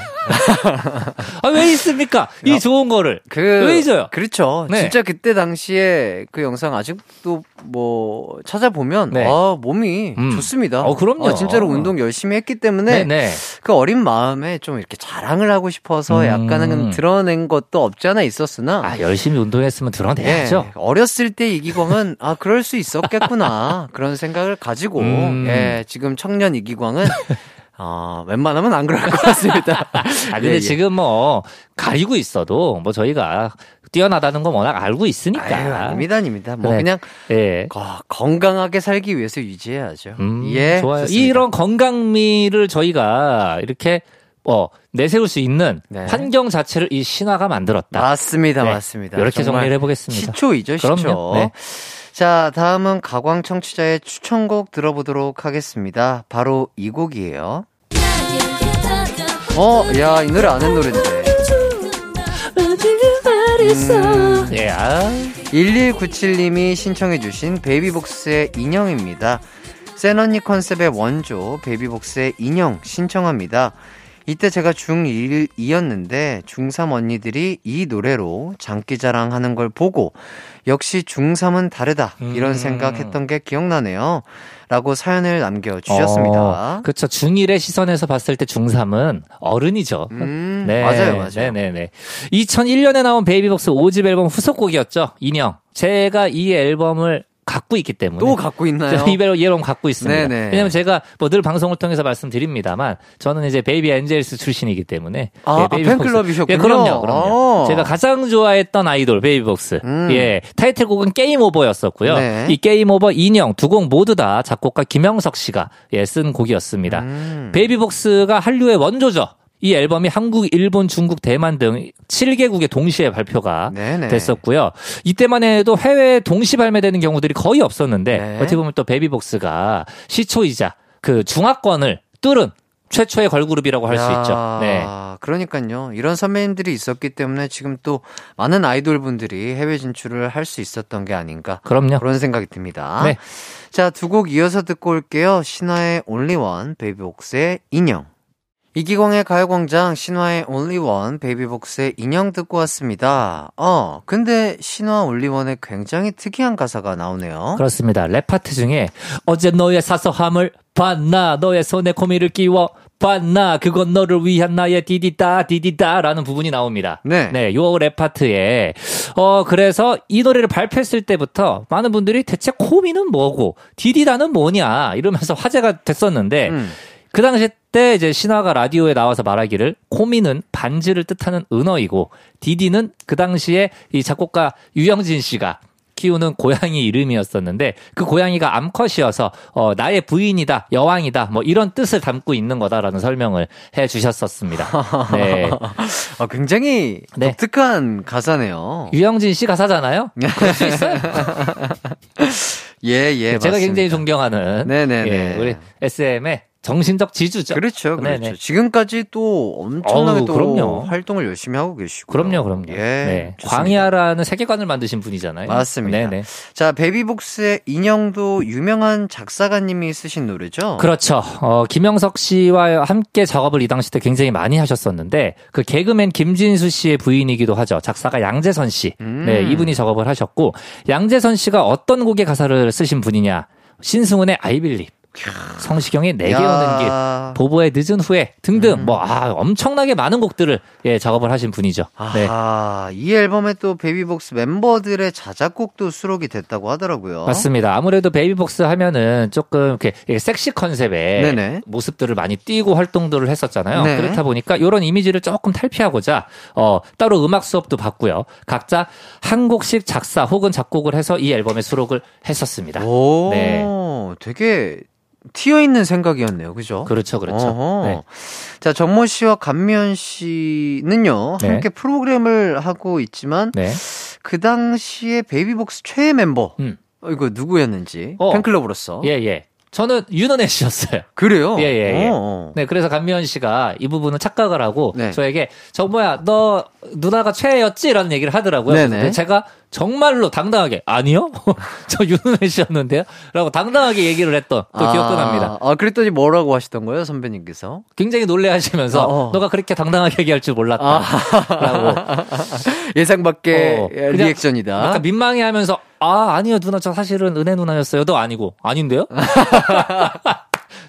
아, 왜 있습니까? 이 좋은 거를. 왜 잊어요? 그렇죠. 네. 진짜 그때 당시에 그 영상 아직도 뭐 찾아보면 네. 아, 몸이 좋습니다. 그럼요. 진짜로 운동 열심히 했기 때문에 네네. 그 어린 마음에 좀 이렇게 자랑을 하고 싶어서 약간은 드러낸 것도 없지 않아 있었으나 열심히 운동했으면 드러내야죠. 예. 어렸을 때 이기광은 그럴 수 있었겠구나. 그런 생각을 가지고 예, 지금 청년 이기광은 웬만하면 안 그럴 것 같습니다. 근데 예. 지금 뭐, 가리고 있어도, 뭐, 저희가 뛰어나다는 건 워낙 알고 있으니까. 아닙니다. 뭐, 네. 그냥, 예. 건강하게 살기 위해서 유지해야죠. 예. 좋아요. 좋습니다. 이런 건강미를 저희가 이렇게, 내세울 수 있는 네. 환경 자체를 이 신화가 만들었다. 맞습니다. 네. 맞습니다. 이렇게 정리를 해보겠습니다. 시초이죠, 시초. 그럼요. 네. 자, 다음은 가광 청취자의 추천곡 들어보도록 하겠습니다. 바로 이 곡이에요. 야, 이 노래 아는 노래인데. 1197님이 신청해 주신 베이비복스의 인형입니다. 센언니 컨셉의 원조 베이비복스의 인형 신청합니다. 이때 제가 중1이었는데 중3 언니들이 이 노래로 장기자랑 하는 걸 보고 역시 중3은 다르다 이런 생각했던 게 기억나네요 라고 사연을 남겨주셨습니다. 그렇죠. 중1의 시선에서 봤을 때 중3은 어른이죠. 네. 맞아요. 네네네. 2001년에 나온 베이비복스 5집 앨범 후속곡이었죠. 인형. 제가 이 앨범을 갖고 있기 때문에. 또 갖고 있나요? 이 앨범 갖고 있습니다. 네네. 왜냐면 제가 뭐 늘 방송을 통해서 말씀드립니다만 저는 이제 베이비 엔젤스 출신이기 때문에 팬클럽이셨군요. 예, 그럼요. 제가 가장 좋아했던 아이돌 베이비복스. 예, 타이틀곡은 게임 오버였었고요. 네. 이 게임 오버 인형 두 곡 모두 다 작곡가 김영석 씨가 쓴 곡이었습니다. 베이비복스가 한류의 원조죠. 이 앨범이 한국, 일본, 중국, 대만 등 7개국에 동시에 발표가 네네. 됐었고요. 이때만 해도 해외에 동시 발매되는 경우들이 거의 없었는데 네. 어떻게 보면 또 베이비복스가 시초이자 그 중화권을 뚫은 최초의 걸그룹이라고 할 수 있죠. 네. 그러니까요. 이런 선배님들이 있었기 때문에 지금 또 많은 아이돌분들이 해외 진출을 할 수 있었던 게 아닌가. 그럼요. 그런 생각이 듭니다. 네. 자, 두 곡 이어서 듣고 올게요. 신화의 온리원, 베이비복스의 인형. 이기광의 가요광장 신화의 온리원 베이비복스의 인형 듣고 왔습니다. 근데 신화 온리원에 굉장히 특이한 가사가 나오네요. 그렇습니다. 랩 파트 중에 어제 너의 사소함을 봤나 너의 손에 코미를 끼워 봤나 그건 너를 위한 나의 디디다라는 부분이 나옵니다. 네, 요 랩 파트에 그래서 이 노래를 발표했을 때부터 많은 분들이 대체 코미는 뭐고 디디다는 뭐냐 이러면서 화제가 됐었는데 그 당시 때 이제 신화가 라디오에 나와서 말하기를 코미는 반지를 뜻하는 은어이고 디디는 그 당시에 이 작곡가 유영진 씨가 키우는 고양이 이름이었었는데 그 고양이가 암컷이어서 나의 부인이다, 여왕이다 뭐 이런 뜻을 담고 있는 거다라는 설명을 해주셨었습니다. 네, 굉장히 독특한 가사네요. 유영진 씨 가사잖아요. 그럴 수 있어요. 예, 제가 맞습니다. 굉장히 존경하는 예, 우리 SM의 정신적 지주죠. 그렇죠. 네네. 지금까지 또 엄청나게 또 활동을 열심히 하고 계시고. 그럼요. 예, 네. 광야라는 세계관을 만드신 분이잖아요. 맞습니다. 네네. 자, 베이비복스의 인형도 유명한 작사가님이 쓰신 노래죠. 그렇죠. 김영석 씨와 함께 작업을 이 당시 때 굉장히 많이 하셨었는데 그 개그맨 김진수 씨의 부인이기도 하죠. 작사가 양재선 씨. 네, 이분이 작업을 하셨고 양재선 씨가 어떤 곡의 가사를 쓰신 분이냐. 신승훈의 I Believe. 성시경의 내게 오는 길, 보보의 늦은 후에 등등 뭐 엄청나게 많은 곡들을 예, 작업을 하신 분이죠. 네. 아, 이 앨범에 또 베이비복스 멤버들의 자작곡도 수록이 됐다고 하더라고요. 맞습니다. 아무래도 베이비복스 하면은 조금 이렇게 섹시 컨셉의 네네. 모습들을 많이 띄고 활동들을 했었잖아요. 네. 그렇다 보니까 이런 이미지를 조금 탈피하고자 따로 음악 수업도 받고요. 각자 한 곡씩 작사 혹은 작곡을 해서 이 앨범에 수록을 했었습니다. 오, 네. 되게 튀어있는 생각이었네요. 그죠? 그렇죠. 그렇죠. 네. 자, 정모 씨와 감미연 씨는요. 네. 함께 프로그램을 하고 있지만 네. 그 당시에 베이비복스 최애 멤버 이거 누구였는지 팬클럽으로서 예예. 저는 윤은혜 씨였어요. 그래요? 예예예. 예, 예. 네, 그래서 감미연 씨가 이 부분은 착각을 하고 네. 저에게 정모야 너 누나가 최애였지라는 얘기를 하더라고요. 근데 제가 정말로 당당하게 아니요? 저 윤은혜 씨였는데요? 라고 당당하게 얘기를 했던 또 기억도 납니다. 아, 그랬더니 뭐라고 하시던 거예요, 선배님께서? 굉장히 놀래하시면서 너가 그렇게 당당하게 얘기할 줄 몰랐다. 라고. 예상 밖의 리액션이다. 약간 민망해하면서 아니요 누나 저 사실은 은혜 누나였어요. 너 아니고 아닌데요?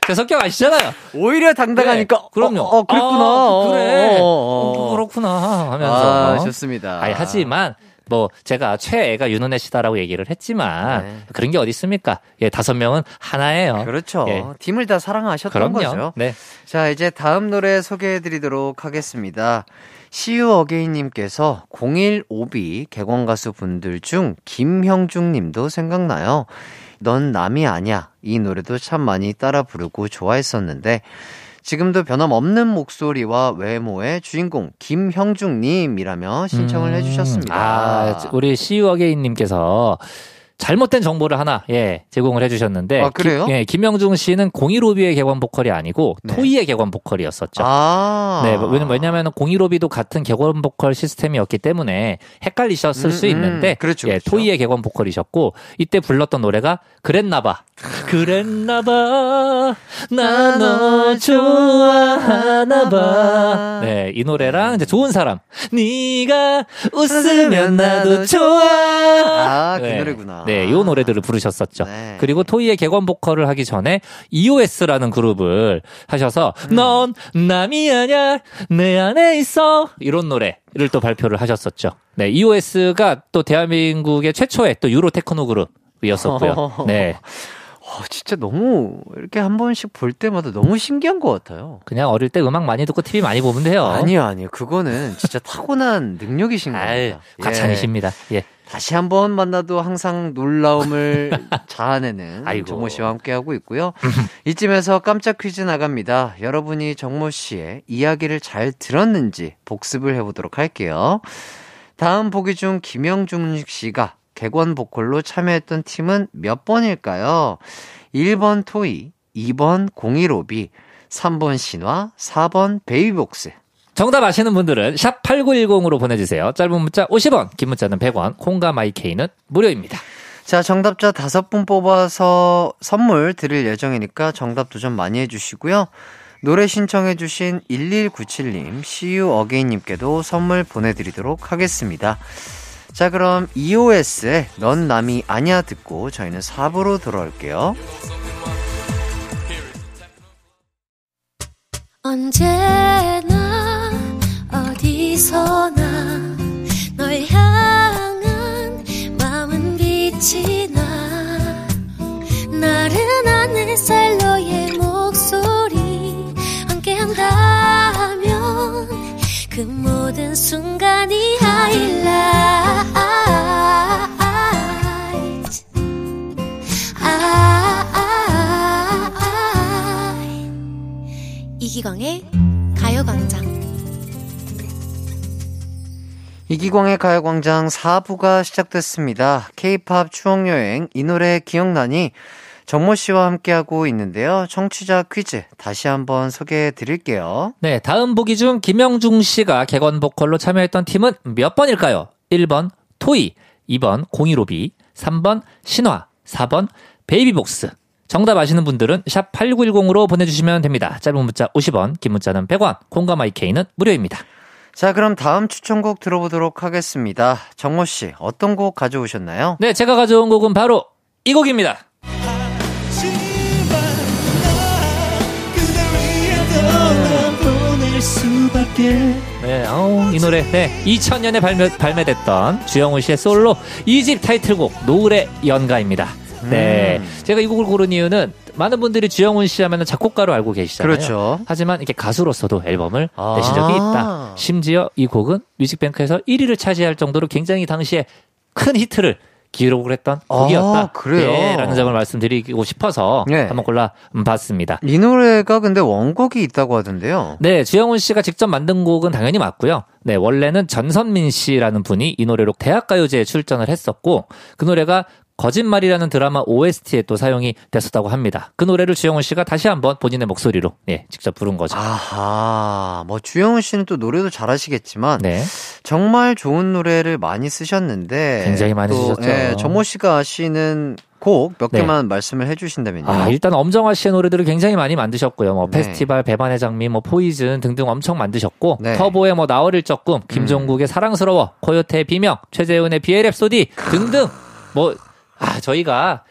제 성격 아시잖아요. 오히려 당당하니까. 네, 그럼요. 그랬구나. 그래. 그렇구나 하면서. 아, 좋습니다. 아니, 하지만 뭐 제가 최애가 윤은혜 씨다라고 얘기를 했지만 네. 그런 게 어디 있습니까? 예, 5명은 하나예요. 그렇죠. 예. 팀을 다 사랑하셨던 그럼요. 거죠. 네. 자, 이제 다음 노래 소개해드리도록 하겠습니다. 시우 어게인님께서 015B 객원가수 분들 중 김형중님도 생각나요. 넌 남이 아냐. 이 노래도 참 많이 따라 부르고 좋아했었는데 지금도 변함없는 목소리와 외모의 주인공 김형중님이라며 신청을 해주셨습니다. 아, 우리 시우어게인님께서 잘못된 정보를 하나 예 제공을 해주셨는데 아, 그래요? 예, 김형중 씨는 015B의 객원 보컬이 아니고 네. 토이의 객원 보컬이었었죠. 아~ 네, 왜냐하면 015B도 같은 객원 보컬 시스템이었기 때문에 헷갈리셨을 수 있는데 그렇죠, 예, 그렇죠. 토이의 객원 보컬이셨고 이때 불렀던 노래가 그랬나봐. 그랬나봐 나 너 좋아하나봐. 네, 이 노래랑 이제 좋은 사람 네가 웃으면 나도 좋아. 아, 그 네. 노래구나. 네, 요 노래들을 부르셨었죠. 네. 그리고 토이의 객원 보컬을 하기 전에 EOS라는 그룹을 하셔서 넌 남이 아냐 내 안에 있어 이런 노래를 또 발표를 하셨었죠. 네, EOS가 또 대한민국의 최초의 또 유로 테크노 그룹이었었고요. 네. 진짜 너무 이렇게 한 번씩 볼 때마다 너무 신기한 것 같아요. 그냥 어릴 때 음악 많이 듣고 TV 많이 보면 돼요. 아니요. 그거는 진짜 타고난 능력이신 겁니다. 과찬이십니다. 예. 다시 한번 만나도 항상 놀라움을 자아내는 정모 씨와 함께하고 있고요. 이쯤에서 깜짝 퀴즈 나갑니다. 여러분이 정모 씨의 이야기를 잘 들었는지 복습을 해보도록 할게요. 다음 보기 중 김영중 씨가 객원 보컬로 참여했던 팀은 몇 번일까요? 1번 토이, 2번 015B, 3번 신화, 4번 베이비복스. 정답 아시는 분들은 샵 8910으로 보내주세요. 짧은 문자 50원, 긴 문자는 100원, 콩과 마이케이는 무료입니다. 자, 정답자 5분 뽑아서 선물 드릴 예정이니까 정답도 좀 많이 해주시고요. 노래 신청해주신 1197님, CU 어게인님께도 선물 보내드리도록 하겠습니다. 자, 그럼 EOS의 넌 남이 아냐 듣고 저희는 4부로 돌아올게요. 언제나 어디서나 널 향한 마음은 빛이 나. 나른한 햇살 너의 목소리 함께한다면 그 모든 순간이 하이라이트. 이기광의 가요광장. 이기광의 가요광장 4부가 시작됐습니다. K-POP 추억여행 이 노래 기억나니 정모 씨와 함께하고 있는데요. 청취자 퀴즈 다시 한번 소개해드릴게요. 네, 다음 보기 중 김영중 씨가 객원 보컬로 참여했던 팀은 몇 번일까요? 1번 토이, 2번 015B, 3번 신화, 4번 베이비복스. 정답 아시는 분들은 샵 8910으로 보내주시면 됩니다. 짧은 문자 50원, 긴 문자는 100원, 콩과 마이케이는 무료입니다. 자, 그럼 다음 추천곡 들어보도록 하겠습니다. 정모 씨, 어떤 곡 가져오셨나요? 네, 제가 가져온 곡은 바로 이 곡입니다. 하지만 될 수밖에. 네, 이 노래. 네, 2000년에 발매됐던 주영훈 씨의 솔로 2집 타이틀곡 노을의 연가입니다. 네, 제가 이 곡을 고른 이유는 많은 분들이 주영훈 씨 하면 작곡가로 알고 계시잖아요. 그렇죠. 하지만 이렇게 가수로서도 앨범을 내신 적이 있다. 심지어 이 곡은 뮤직뱅크에서 1위를 차지할 정도로 굉장히 당시에 큰 히트를 기록을 했던 곡이었다. 그래요? 네, 라는 점을 말씀드리고 싶어서 네. 한번 골라봤습니다. 이 노래가 근데 원곡이 있다고 하던데요. 네, 주영훈 씨가 직접 만든 곡은 당연히 맞고요. 네, 원래는 전선민 씨라는 분이 이 노래로 대학가요제에 출전을 했었고 그 노래가 거짓말이라는 드라마 OST에 또 사용이 됐었다고 합니다. 그 노래를 주영훈 씨가 다시 한번 본인의 목소리로 예, 직접 부른 거죠. 아하, 뭐 주영훈 씨는 또 노래도 잘하시겠지만 네. 정말 좋은 노래를 많이 쓰셨는데 굉장히 많이 또, 쓰셨죠. 예, 정모 씨가 아시는 곡 몇 개만 네. 말씀을 해주신다면요. 아, 일단 엄정화 씨의 노래들을 굉장히 많이 만드셨고요. 뭐 네. 페스티벌, 배반의 장미, 뭐 포이즌 등등 엄청 만드셨고 네. 터보의 뭐 나어릴 적꿈, 김종국의 사랑스러워, 코요태의 비명, 최재훈의 비의 랩소디 등등 뭐 저희가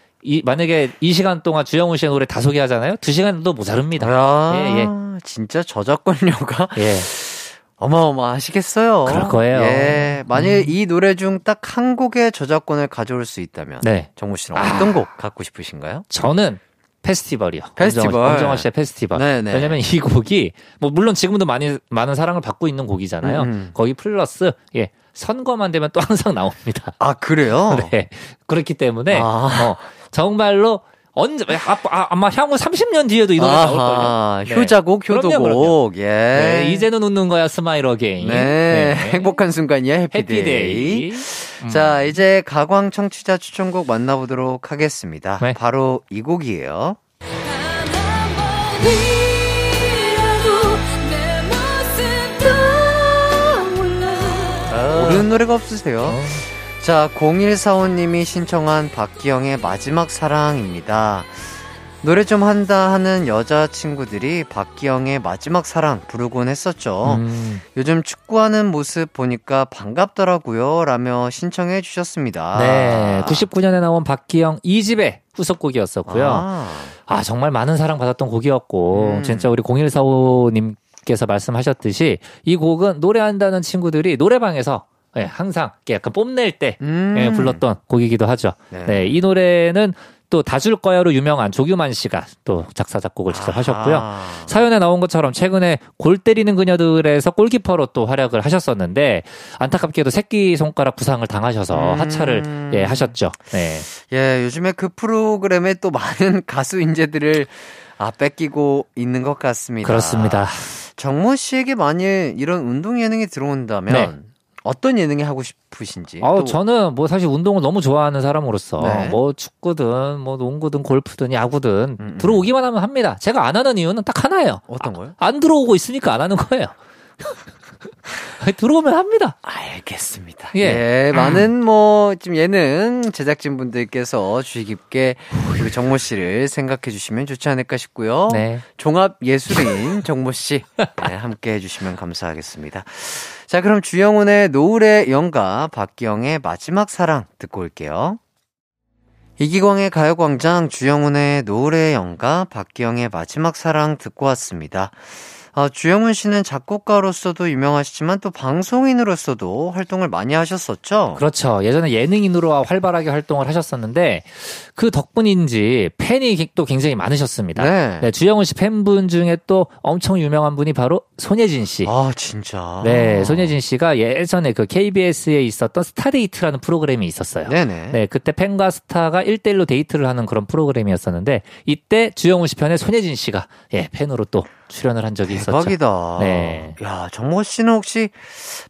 만약에 이 시간 동안 주영훈 씨의 노래 다 소개하잖아요. 2시간도 모자릅니다. 아, 예, 예. 진짜 저작권료가 예. 어마어마하시겠어요. 그럴 거예요. 예, 만약에 이 노래 중 딱 한 곡의 저작권을 가져올 수 있다면 네. 정모 씨는 어떤 곡 갖고 싶으신가요? 저는 페스티벌이요. 페스티벌. 엄정화 씨의 페스티벌. 네네. 왜냐면 이 곡이 뭐 물론 지금도 많은 사랑을 받고 있는 곡이잖아요. 거기 플러스 예. 선거만 되면 또 항상 나옵니다. 아, 그래요? 네. 그렇기 때문에 정말로 언제 아마 향후 30년 뒤에도 이 노래 나올 거예요. 네. 효자곡, 효도곡. 그럼요. 예. 네, 이제는 웃는 거야, 스마일 어게인. 네. 행복한 순간이야, 해피데이. 자, 이제 가광 청취자 추천곡 만나보도록 하겠습니다. 네. 바로 이 곡이에요. 모르는 노래가 없으세요? 자, 0145님이 신청한 박기영의 마지막 사랑입니다. 노래 좀 한다 하는 여자친구들이 박기영의 마지막 사랑 부르곤 했었죠. 요즘 축구하는 모습 보니까 반갑더라고요 라며 신청해 주셨습니다. 네, 99년에 나온 박기영 2집의 후속곡이었었고요. 정말 많은 사랑 받았던 곡이었고 진짜 우리 0145님 께서 말씀하셨듯이 이 곡은 노래한다는 친구들이 노래방에서 항상 약간 뽐낼 때 불렀던 곡이기도 하죠. 네. 네, 이 노래는 또 다 줄 거야로 유명한 조규만 씨가 또 작사 작곡을 직접 하셨고요. 사연에 나온 것처럼 최근에 골 때리는 그녀들에서 골키퍼로 또 활약을 하셨었는데 안타깝게도 새끼 손가락 부상을 당하셔서 하차를 예, 하셨죠. 네. 예, 요즘에 그 프로그램에 또 많은 가수 인재들을 뺏기고 있는 것 같습니다. 그렇습니다. 정모 씨에게 만일 이런 운동 예능이 들어온다면 네. 어떤 예능이 하고 싶으신지? 저는 뭐 사실 운동을 너무 좋아하는 사람으로서 네. 뭐 축구든 뭐 농구든 골프든 야구든 들어오기만 하면 합니다. 제가 안 하는 이유는 딱 하나예요. 어떤 거요? 안 들어오고 있으니까 안 하는 거예요. 들어오면 합니다. 알겠습니다. 예, 많은 지금 예능 제작진 분들께서 주의 깊게 우리 정모 씨를 생각해 주시면 좋지 않을까 싶고요. 네. 종합 예술인 정모 씨 네, 함께 해주시면 감사하겠습니다. 자, 그럼 주영훈의 노을의 연가, 박기영의 마지막 사랑 듣고 올게요. 이기광의 가요광장, 주영훈의 노을의 연가, 박기영의 마지막 사랑 듣고 왔습니다. 주영훈 씨는 작곡가로서도 유명하시지만 또 방송인으로서도 활동을 많이 하셨었죠? 그렇죠. 예전에 예능인으로 활발하게 활동을 하셨었는데 그 덕분인지 팬이 또 굉장히 많으셨습니다. 네. 네, 주영훈 씨 팬분 중에 또 엄청 유명한 분이 바로 손예진 씨. 아, 진짜. 네, 손예진 씨가 예전에 그 KBS에 있었던 스타데이트라는 프로그램이 있었어요. 네네. 네, 그때 팬과 스타가 1대1로 데이트를 하는 그런 프로그램이었었는데 이때 주영훈 씨 편에 손예진 씨가 예, 팬으로 또 출연을 한 적이 있었죠. 대박이다. 네. 야, 정모 씨는 혹시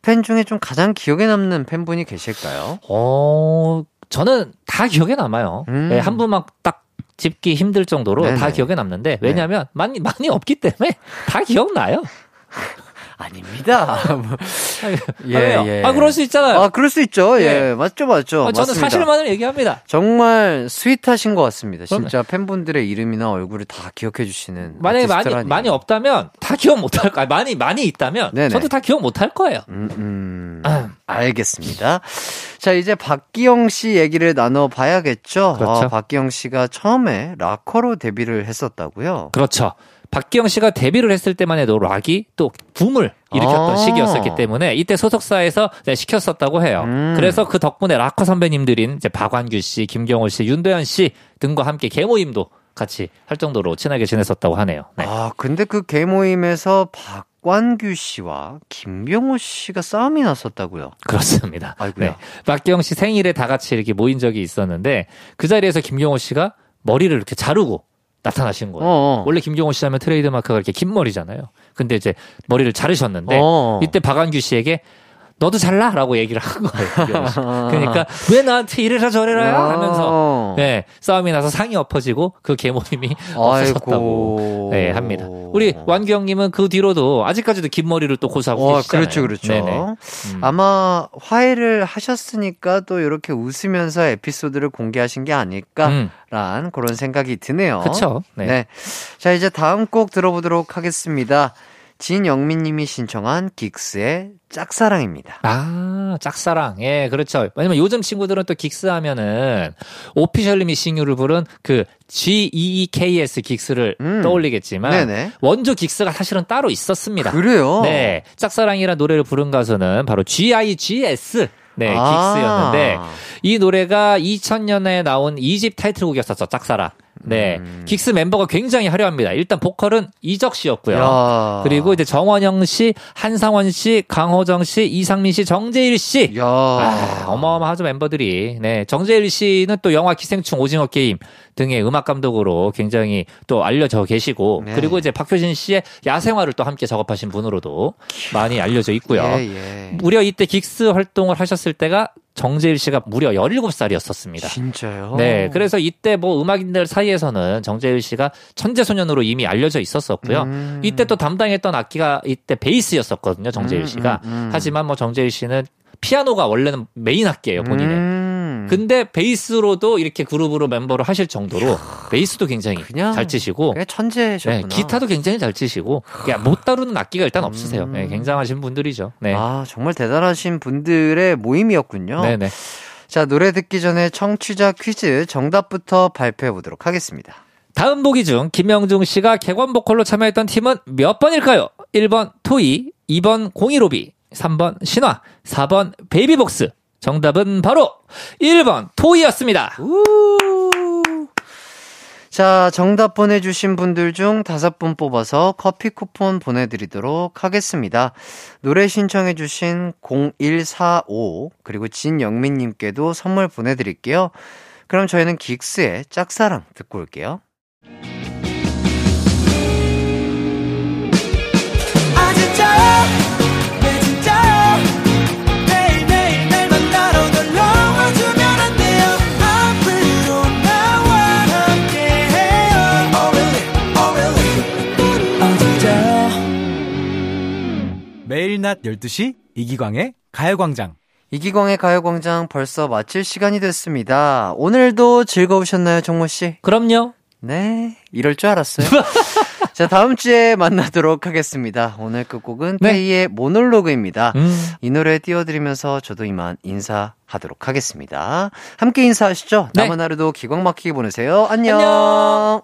팬 중에 좀 가장 기억에 남는 팬분이 계실까요? 저는 다 기억에 남아요. 네, 한 분만 딱 짚기 힘들 정도로 네네. 다 기억에 남는데 왜냐하면 네. 많이 없기 때문에 다 기억나요. 아닙니다. 예. 그럴 수 있잖아요. 그럴 수 있죠. 예, 맞죠. 저는 맞습니다. 사실만을 얘기합니다. 정말 스윗하신 것 같습니다. 진짜 팬분들의 이름이나 얼굴을 다 기억해 주시는. 만약에 많이 없다면 다 기억 못할 거예요. 많이 있다면 네네. 저도 다 기억 못할 거예요. 알겠습니다. 자, 이제 박기영 씨 얘기를 나눠봐야겠죠. 그렇죠. 박기영 씨가 처음에 락커로 데뷔를 했었다고요. 그렇죠. 박기영 씨가 데뷔를 했을 때만 해도 락이 또 붐을 일으켰던 시기였었기 때문에 이때 소속사에서 시켰었다고 해요. 그래서 그 덕분에 락커 선배님들인 이제 박완규 씨, 김경호 씨, 윤도현 씨 등과 함께 개모임도 같이 할 정도로 친하게 지냈었다고 하네요. 네. 아, 근데 그 개모임에서 박완규 씨와 김경호 씨가 싸움이 났었다고요? 그렇습니다. 아이고야. 네. 박기영 씨 생일에 다 같이 이렇게 모인 적이 있었는데 그 자리에서 김경호 씨가 머리를 이렇게 자르고 나타나신 거예요. 어어. 원래 김경호 씨 하면 트레이드 마크가 이렇게 긴 머리잖아요. 근데 이제 머리를 자르셨는데 어어. 이때 박완규 씨에게 너도 잘라라고 얘기를 한 거예요. 그러니까 왜 나한테 이래라 저래라 하면서 네, 싸움이 나서 상이 엎어지고 그 개모임이 없어졌다고 네, 합니다. 우리 완규 형님은 그 뒤로도 아직까지도 긴 머리를 또 고수하고 계시잖아요. 그렇죠, 그렇죠. 아마 화해를 하셨으니까 또 이렇게 웃으면서 에피소드를 공개하신 게 아닐까라는 그런 생각이 드네요. 그렇죠. 네. 네. 자, 이제 다음 곡 들어보도록 하겠습니다. 진영민님이 신청한 긱스의 짝사랑입니다. 아, 짝사랑. 예, 그렇죠. 왜냐면 요즘 친구들은 또 긱스 하면은 오피셜 미싱유를 부른 그 GEEKS 긱스를 떠올리겠지만 네네. 원조 긱스가 사실은 따로 있었습니다. 그래요? 네. 짝사랑이라는 노래를 부른 가수는 바로 GIGS. 네, 긱스였는데 이 노래가 2000년에 나온 2집 타이틀곡이었었죠. 짝사랑. 네, 긱스 멤버가 굉장히 화려합니다. 일단 보컬은 이적 씨였고요. 야. 그리고 이제 정원영 씨, 한상원 씨, 강호정 씨, 이상민 씨, 정재일 씨. 아, 어마어마하죠 멤버들이. 네, 정재일 씨는 또 영화 기생충, 오징어 게임 등의 음악 감독으로 굉장히 또 알려져 계시고, 네. 그리고 이제 박효진 씨의 야생화를 또 함께 작업하신 분으로도 많이 알려져 있고요. 예, 예. 무려 이때 긱스 활동을 하셨을 때가 정재일 씨가 무려 17살이었었습니다. 진짜요? 네. 그래서 이때 뭐 음악인들 사이에서는 정재일 씨가 천재소년으로 이미 알려져 있었었고요. 이때 또 담당했던 악기가 이때 베이스였었거든요. 정재일 씨가. 하지만 뭐 정재일 씨는 피아노가 원래는 메인 악기예요. 본인의. 근데 베이스로도 이렇게 그룹으로 멤버를 하실 정도로 베이스도 굉장히 잘 치시고. 천재셨구나. 네, 기타도 굉장히 잘 치시고. 못 다루는 악기가 일단 없으세요. 네, 굉장하신 분들이죠. 네. 아, 정말 대단하신 분들의 모임이었군요. 네네. 자, 노래 듣기 전에 청취자 퀴즈 정답부터 발표해 보도록 하겠습니다. 다음 보기 중 김영중 씨가 객원 보컬로 참여했던 팀은 몇 번일까요? 1번 토이, 2번 015B, 3번 신화, 4번 베이비복스. 정답은 바로 1번 토이였습니다. 자, 정답 보내주신 분들 중 5분 뽑아서 커피 쿠폰 보내드리도록 하겠습니다. 노래 신청해주신 0145 그리고 진영민님께도 선물 보내드릴게요. 그럼 저희는 긱스의 짝사랑 듣고 올게요. 매일 낮 12시 이기광의 가요광장. 이기광의 가요광장 벌써 마칠 시간이 됐습니다. 오늘도 즐거우셨나요, 정모 씨? 그럼요. 네, 이럴 줄 알았어요. 자, 다음 주에 만나도록 하겠습니다. 오늘 끝곡은 테이의 모놀로그입니다. 이 노래 띄워드리면서 저도 이만 인사하도록 하겠습니다. 함께 인사하시죠. 남은 하루도 기광 막히게 보내세요. 안녕. 안녕.